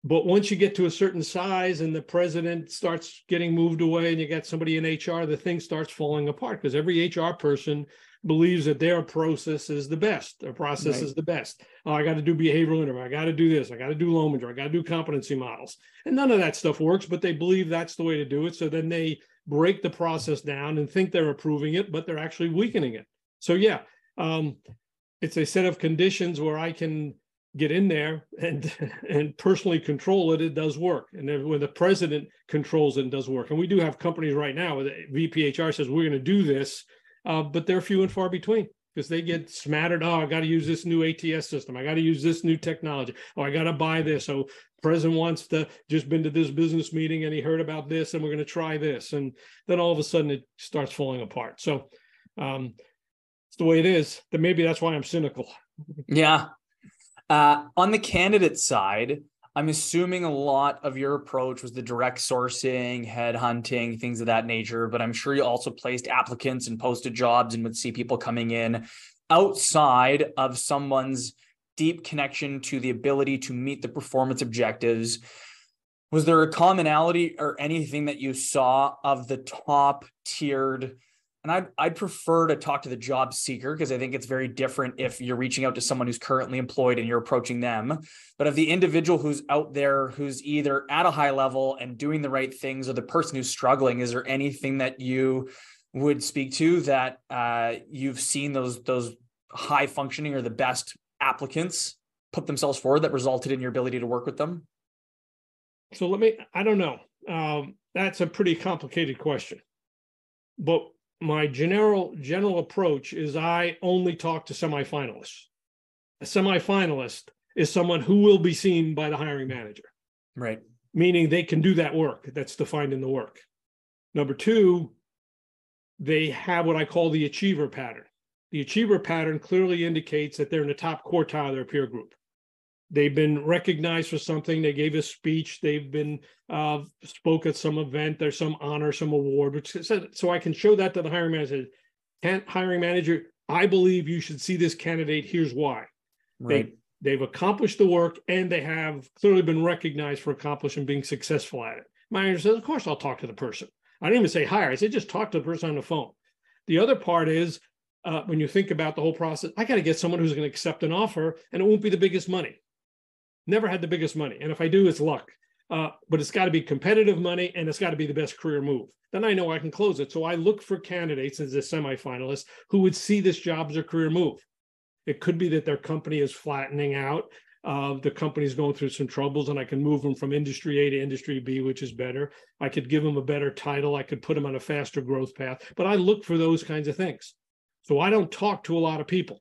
But once you get to a certain size and the president starts getting moved away and you got somebody in H R, the thing starts falling apart because every H R person believes that their process is the best. Their process right. is the best. Oh, I got to do behavioral interview. I got to do this. I got to do Lominger. I got to do competency models. And none of that stuff works, but they believe that's the way to do it. So then they break the process down and think they're improving it, but they're actually weakening it. So yeah, um, it's a set of conditions where I can get in there and and personally control it. It does work. And then when the president controls it, it does work. And we do have companies right now where the V P H R says, we're going to do this. Uh, but they're few and far between because they get smattered. Oh, I got to use this new A T S system. I got to use this new technology. Oh, I got to buy this. So the president wants to just been to this business meeting and he heard about this and we're going to try this. And then all of a sudden it starts falling apart. So um, it's the way it is. Then maybe that's why I'm cynical. Yeah. Uh, on the candidate side, I'm assuming a lot of your approach was the direct sourcing, headhunting, things of that nature, but I'm sure you also placed applicants and posted jobs and would see people coming in outside of someone's deep connection to the ability to meet the performance objectives. Was there a commonality or anything that you saw of the top tiered? And I'd, I'd prefer to talk to the job seeker because I think it's very different if you're reaching out to someone who's currently employed and you're approaching them. But of the individual who's out there, who's either at a high level and doing the right things or the person who's struggling, is there anything that you would speak to that uh, you've seen those, those high functioning or the best applicants put themselves forward that resulted in your ability to work with them? So let me, I don't know. Um, that's a pretty complicated question. But my general general approach is I only talk to semifinalists. A semifinalist is someone who will be seen by the hiring manager. Right. Meaning they can do that work that's defined in the work. Number two, they have what I call the achiever pattern. The achiever pattern clearly indicates that they're in the top quartile of their peer group. They've been recognized for something. They gave a speech. They've been uh, spoke at some event. There's some honor, some award. Which said, so I can show that to the hiring manager. Can't hiring manager, I believe you should see this candidate. Here's why. Right. They, they've accomplished the work, and they have clearly been recognized for accomplishing, being successful at it. My manager says, of course, I'll talk to the person. I didn't even say hire. I said, just talk to the person on the phone. The other part is uh, when you think about the whole process, I got to get someone who's going to accept an offer, and it won't be the biggest money. Never had the biggest money. And if I do, it's luck. Uh, but it's got to be competitive money and it's got to be the best career move. Then I know I can close it. So I look for candidates as a semifinalist who would see this job as a career move. It could be that their company is flattening out. Uh, the company's going through some troubles and I can move them from industry A to industry B, which is better. I could give them a better title. I could put them on a faster growth path. But I look for those kinds of things. So I don't talk to a lot of people.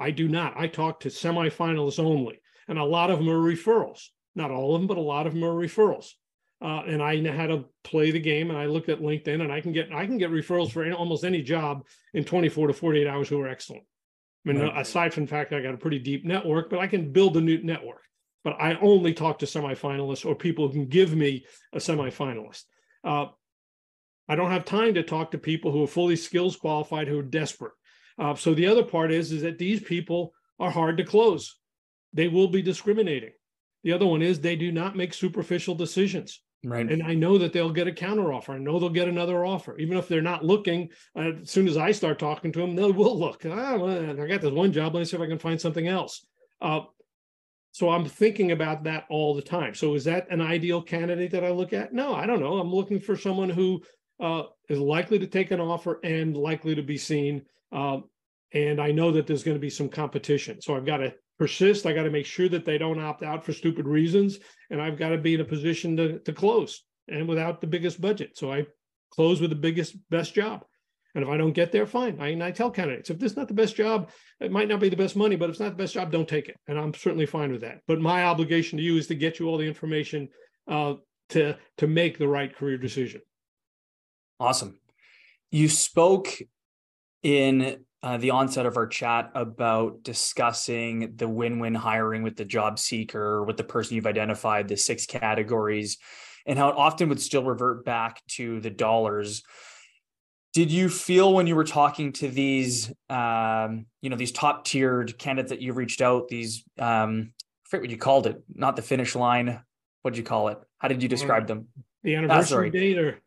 I do not. I talk to semifinalists only. And a lot of them are referrals, not all of them, but a lot of them are referrals. Uh, and I know how to play the game. And I looked at LinkedIn and I can get, I can get referrals for any, almost any job in twenty-four to forty-eight hours who are excellent. I mean, right. aside from the fact that I got a pretty deep network, but I can build a new network, but I only talk to semifinalists or people who can give me a semifinalist. Uh, I don't have time to talk to people who are fully skills qualified, who are desperate. Uh, so the other part is, is that these people are hard to close. They will be discriminating. The other one is they do not make superficial decisions. Right. And I know that they'll get a counteroffer. I know they'll get another offer. Even if they're not looking, uh, as soon as I start talking to them, they will look. Ah, well, I got this one job. Let me see if I can find something else. Uh, so I'm thinking about that all the time. So is that an ideal candidate that I look at? No, I don't know. I'm looking for someone who uh, is likely to take an offer and likely to be seen. Uh, and I know that there's going to be some competition. So I've got to persist. I got to make sure that they don't opt out for stupid reasons. And I've got to be in a position to, to close and without the biggest budget. So I close with the biggest, best job. And if I don't get there, fine. I, and I tell candidates, if this is not the best job, it might not be the best money, but if it's not the best job, don't take it. And I'm certainly fine with that. But my obligation to you is to get you all the information uh, to, to make the right career decision. Awesome. You spoke in Uh, the onset of our chat about discussing the win-win hiring with the job seeker, with the person you've identified, the six categories. and how it often would still revert back to the dollars. Did you feel when you were talking to these, um, you know, these top tiered candidates that you reached out, these, um, I forget what you called it, not the finish line. What'd you call it? How did you describe them? The anniversary ah, date or?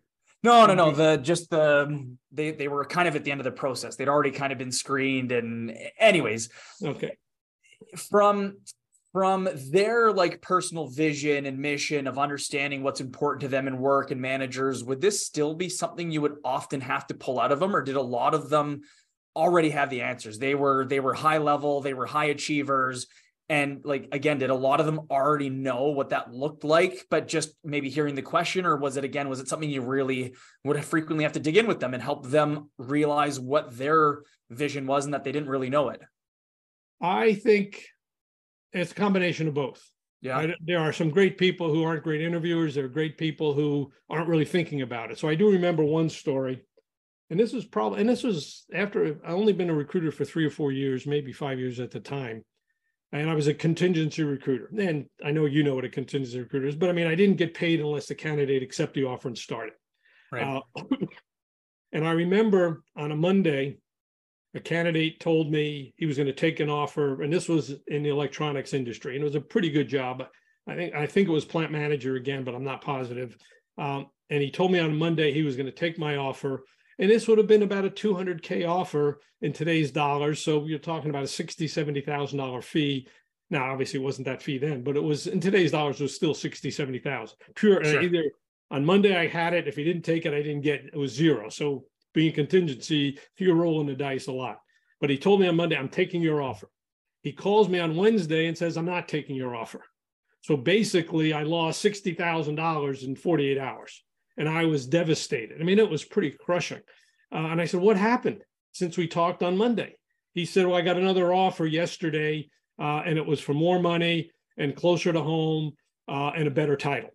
No, no, no. The, just the, they, they were kind of at the end of the process. They'd already kind of been screened and anyways. Okay. From, from their like personal vision and mission of understanding what's important to them in work and managers, would this still be something you would often have to pull out of them? Or did a lot of them already have the answers? They were, they were high level, they were high achievers. And like, again, did a lot of them already know what that looked like, but just maybe hearing the question, or was it, again, was it something you really would have frequently have to dig in with them and help them realize what their vision was and that they didn't really know it? I think it's a combination of both. Yeah. I, there are some great people who aren't great interviewers. There are great people who aren't really thinking about it. So I do remember one story, and this was probably, and this was after I only been a recruiter for three or four years, maybe five years at the time. And I was a contingency recruiter. And I know you know what a contingency recruiter is, but I mean, I didn't get paid unless the candidate accepted the offer and started. Right. Uh, and I remember on a Monday, a candidate told me he was going to take an offer, and this was in the electronics industry, and it was a pretty good job. I think I think it was plant manager again, but I'm not positive. Um, and he told me on Monday he was going to take my offer, and this would have been about a two hundred K offer in today's dollars. So you're talking about a sixty thousand dollars, seventy thousand dollars fee. Now, obviously, it wasn't that fee then, but it was in today's dollars. It was still sixty thousand dollars, seventy thousand dollars. Pure. Sure. Either on Monday I had it. If he didn't take it, I didn't get it. It was zero. So being contingency, you're rolling the dice a lot. But he told me on Monday, I'm taking your offer. He calls me on Wednesday and says, I'm not taking your offer. So basically, I lost sixty thousand dollars in forty-eight hours. And I was devastated. I mean, it was pretty crushing. Uh, and I said, what happened since we talked on Monday? He said, well, I got another offer yesterday, uh, and it was for more money and closer to home uh, and a better title.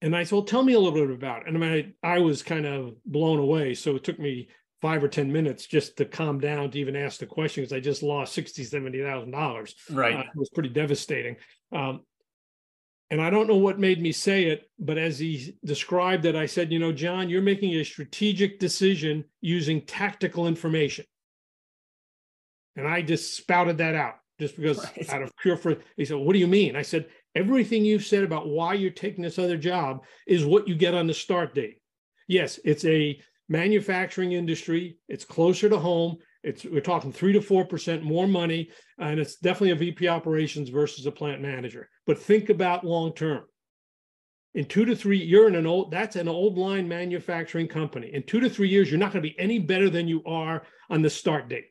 And I said, well, tell me a little bit about it. And I mean, I, I was kind of blown away. So it took me five or ten minutes just to calm down to even ask the question, because I just lost sixty thousand dollars, seventy thousand dollars. Right. Uh, it was pretty devastating. Um, And I don't know what made me say it, but as he described it, I said, you know, John, you're making a strategic decision using tactical information. And I just spouted that out just because right. out of pure frustration. He said, what do you mean? I said, everything you've said about why you're taking this other job is what you get on the start date. Yes, it's a manufacturing industry. It's closer to home. It's, we're talking three to four percent more money, and it's definitely a V P operations versus a plant manager. But think about long term. In two to three, you're in an old that's an old line manufacturing company. In two to three years, you're not going to be any better than you are on the start date.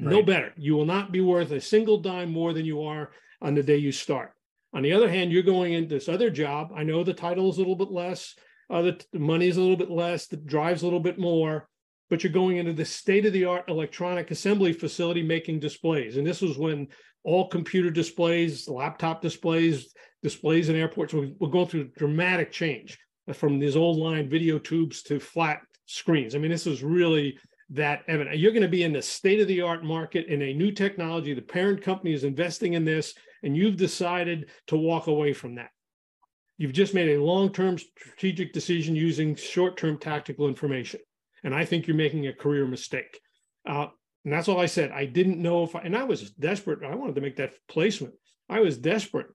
Right. No better. You will not be worth a single dime more than you are on the day you start. On the other hand, you're going into this other job. I know the title is a little bit less, uh, the, the money is a little bit less, the drive's a little bit more. But you're going into the state-of-the-art electronic assembly facility making displays. And this was when all computer displays, laptop displays, displays in airports, we're going through dramatic change from these old line video tubes to flat screens. I mean, this is really that evident. You're going to be in the state-of-the-art market in a new technology. The parent company is investing in this, and you've decided to walk away from that. You've just made a long-term strategic decision using short-term tactical information. And I think you're making a career mistake. Uh, and that's all I said. I didn't know if I, and I was desperate. I wanted to make that placement. I was desperate.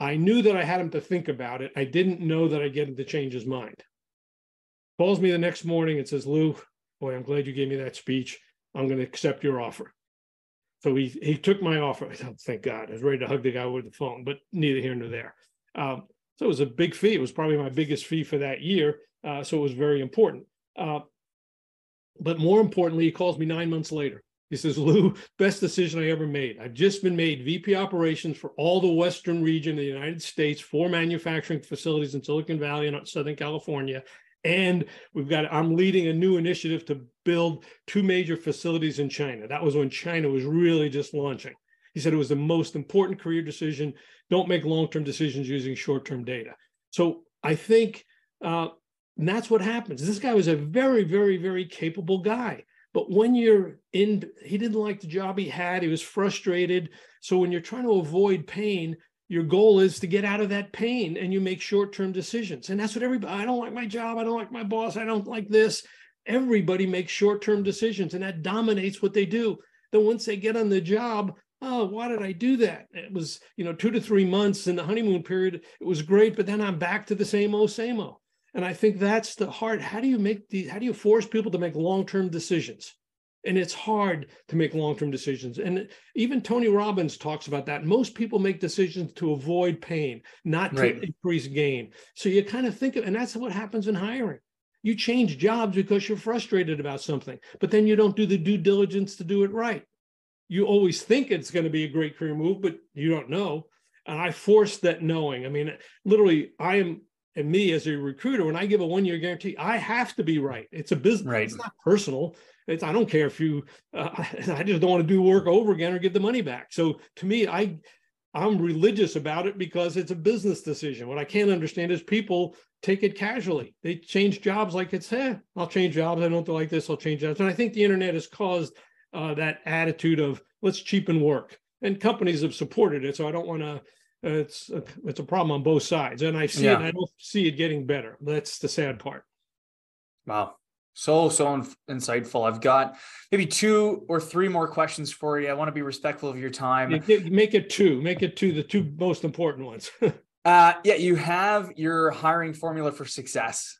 I knew that I had him to think about it. I didn't know that I'd get him to change his mind. Calls me the next morning and says, Lou, boy, I'm glad you gave me that speech. I'm going to accept your offer. So he he took my offer. I thought, thank God. I was ready to hug the guy over the phone, but neither here nor there. Um, so it was a big fee. It was probably my biggest fee for that year. Uh, so it was very important. Uh, But more importantly, he calls me nine months later. He says, Lou, best decision I ever made. I've just been made V P operations for all the Western region of the United States, four manufacturing facilities in Silicon Valley and Southern California. And we've got, I'm leading a new initiative to build two major facilities in China. That was when China was really just launching. He said it was the most important career decision. Don't make long-term decisions using short-term data. So I think, uh, and that's what happens. This guy was a very, very, very capable guy. But when you're in, he didn't like the job he had. He was frustrated. So when you're trying to avoid pain, Your goal is to get out of that pain, and you make short-term decisions. And that's what everybody, I don't like my job. I don't like my boss. I don't like this. Everybody makes short-term decisions, and that dominates what they do. Then once they get on the job, oh, why did I do that? It was, you know, two to three months in the honeymoon period. It was great, but then I'm back to the same old, same old. And I think that's the hard. How do you make these, how do you force people to make long-term decisions? And it's hard to make long-term decisions. And even Tony Robbins talks about that. Most people make decisions to avoid pain, not to right. increase gain. So you kind of think of, and that's what happens in hiring. You change jobs because you're frustrated about something, but then you don't do the due diligence to do it right. You always think it's going to be a great career move, but you don't know. And I forced that knowing. I mean, literally, I am, and me as a recruiter, when I give a one-year guarantee, I have to be right. It's a business. Right. It's not personal. It's, I don't care if you, uh, I just don't want to do work over again or give the money back. So to me, I, I'm religious about it because it's a business decision. What I can't understand is people take it casually. They change jobs like it's, eh, I'll change jobs. I don't like this. I'll change jobs. And I think the internet has caused uh, that attitude of let's cheapen work. And companies have supported it. So I don't want to, uh, it's, a, it's a problem on both sides. And I see yeah. it. I don't see it getting better. That's the sad part. Wow. So, so in- insightful. I've got maybe two or three more questions for you. I want to be respectful of your time. Make it two. Make it two, the two most important ones. uh, yeah, you have your hiring formula for success.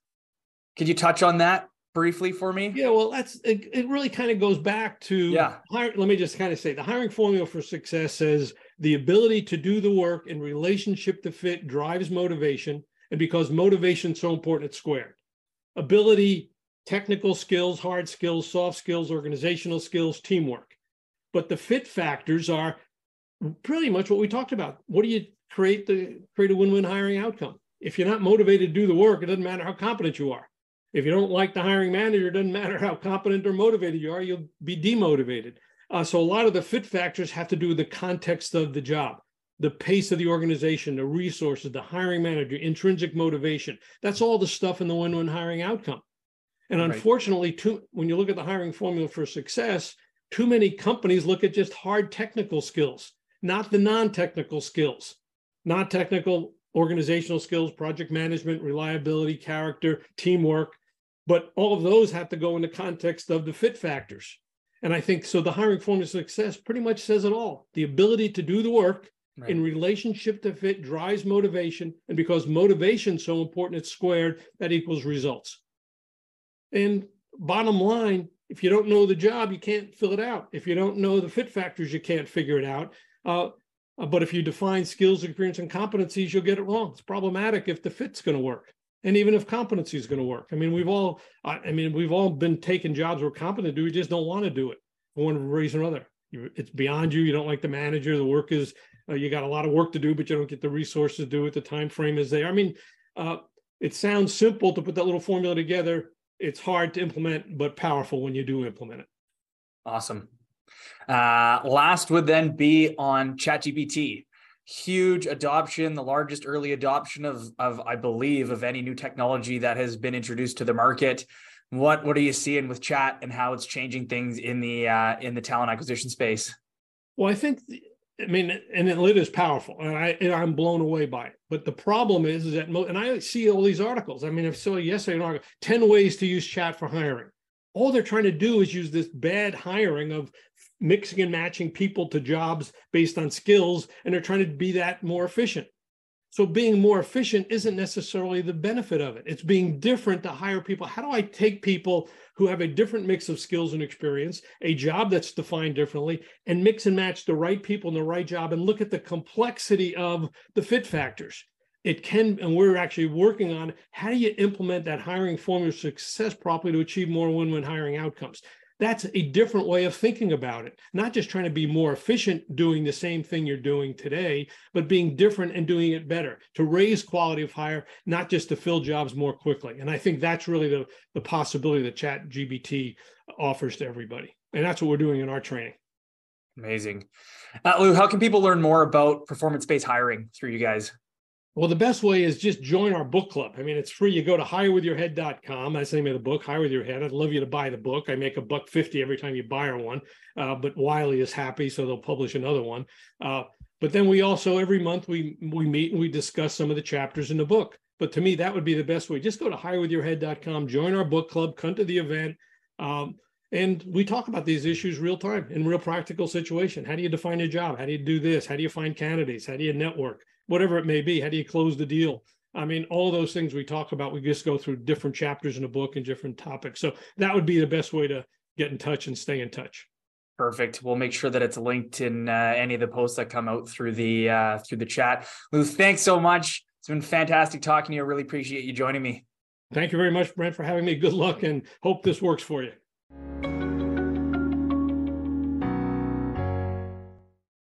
Could you touch on that briefly for me? Yeah, well, that's it, it really kind of goes back to, yeah. hire, let me just kind of say, the hiring formula for success says the ability to do the work in relationship to fit drives motivation. And because motivation is so important, it's squared. Ability, technical skills, hard skills, soft skills, organizational skills, teamwork. But the fit factors are pretty much what we talked about. What do you create the create a win-win hiring outcome? If you're not motivated to do the work, it doesn't matter how competent you are. If you don't like the hiring manager, it doesn't matter how competent or motivated you are, you'll be demotivated. Uh, so a lot of the fit factors have to do with the context of the job, the pace of the organization, the resources, the hiring manager, intrinsic motivation. That's all the stuff in the win-win hiring outcome. And unfortunately, right. too, when you look at the hiring formula for success, too many companies look at just hard technical skills, not the non-technical skills, non-technical organizational skills, project management, reliability, character, teamwork. But all of those have to go in the context of the fit factors. And I think so the hiring formula for success pretty much says it all. The ability to do the work right. in relationship to fit drives motivation. And because motivation is so important, it's squared, that equals results. And bottom line, if you don't know the job, you can't fill it out. If you don't know the fit factors, you can't figure it out. Uh, but if you define skills, experience, and competencies, you'll get it wrong. It's problematic if the fit's going to work, and even if competency is going to work. I mean, we've all, I mean, we've all been taking jobs we're competent to do. We just don't want to do it for one reason or another. It's beyond you. You don't like the manager. The work is uh, you got a lot of work to do, but you don't get the resources to do it. The time frame is there. I mean, uh, it sounds simple to put that little formula together. It's hard to implement, but powerful when you do implement it. Awesome. Uh, last would then be on ChatGPT. Huge adoption, the largest early adoption of, of, I believe, of any new technology that has been introduced to the market. What what are you seeing with Chat and how it's changing things in the uh, in the talent acquisition space? Well, I think, the, I mean, and it is powerful, and I and I'm blown away by it. But the problem is, is that, mo- and I see all these articles. I mean, I saw yesterday an article, ten ways to use Chat for hiring. All they're trying to do is use this bad hiring of mixing and matching people to jobs based on skills, and they're trying to be that more efficient. So being more efficient isn't necessarily the benefit of it. It's being different to hire people. How do I take people who have a different mix of skills and experience, a job that's defined differently, and mix and match the right people in the right job and look at the complexity of the fit factors? It can, and we're actually working on how do you implement that hiring formula success properly to achieve more win-win hiring outcomes. That's a different way of thinking about it, not just trying to be more efficient doing the same thing you're doing today, but being different and doing it better to raise quality of hire, not just to fill jobs more quickly. And I think that's really the, the possibility that ChatGPT offers to everybody. And that's what we're doing in our training. Amazing. Uh, Lou, how can people learn more about performance-based hiring through you guys? Well, the best way is just join our book club. I mean, it's free. You go to hire with your head dot com. That's the name of the book, Hire With Your Head. I'd love you to buy the book. I make a buck fifty every time you buy one, uh, but Wiley is happy, so they'll publish another one. Uh, But then we also, every month we, we meet and we discuss some of the chapters in the book. But to me, that would be the best way. Just go to hire with your head dot com, join our book club, come to the event. Um, and we talk about these issues real time in real practical situation. How do you define your job? How do you do this? How do you find candidates? How do you network? Whatever it may be. How do you close the deal? I mean, all those things we talk about, we just go through different chapters in the book and different topics. So that would be the best way to get in touch and stay in touch. Perfect. We'll make sure that it's linked in uh, any of the posts that come out through the uh, through the chat. Lou, thanks so much. It's been fantastic talking to you. I really appreciate you joining me. Thank you very much, Brent, for having me. Good luck and hope this works for you.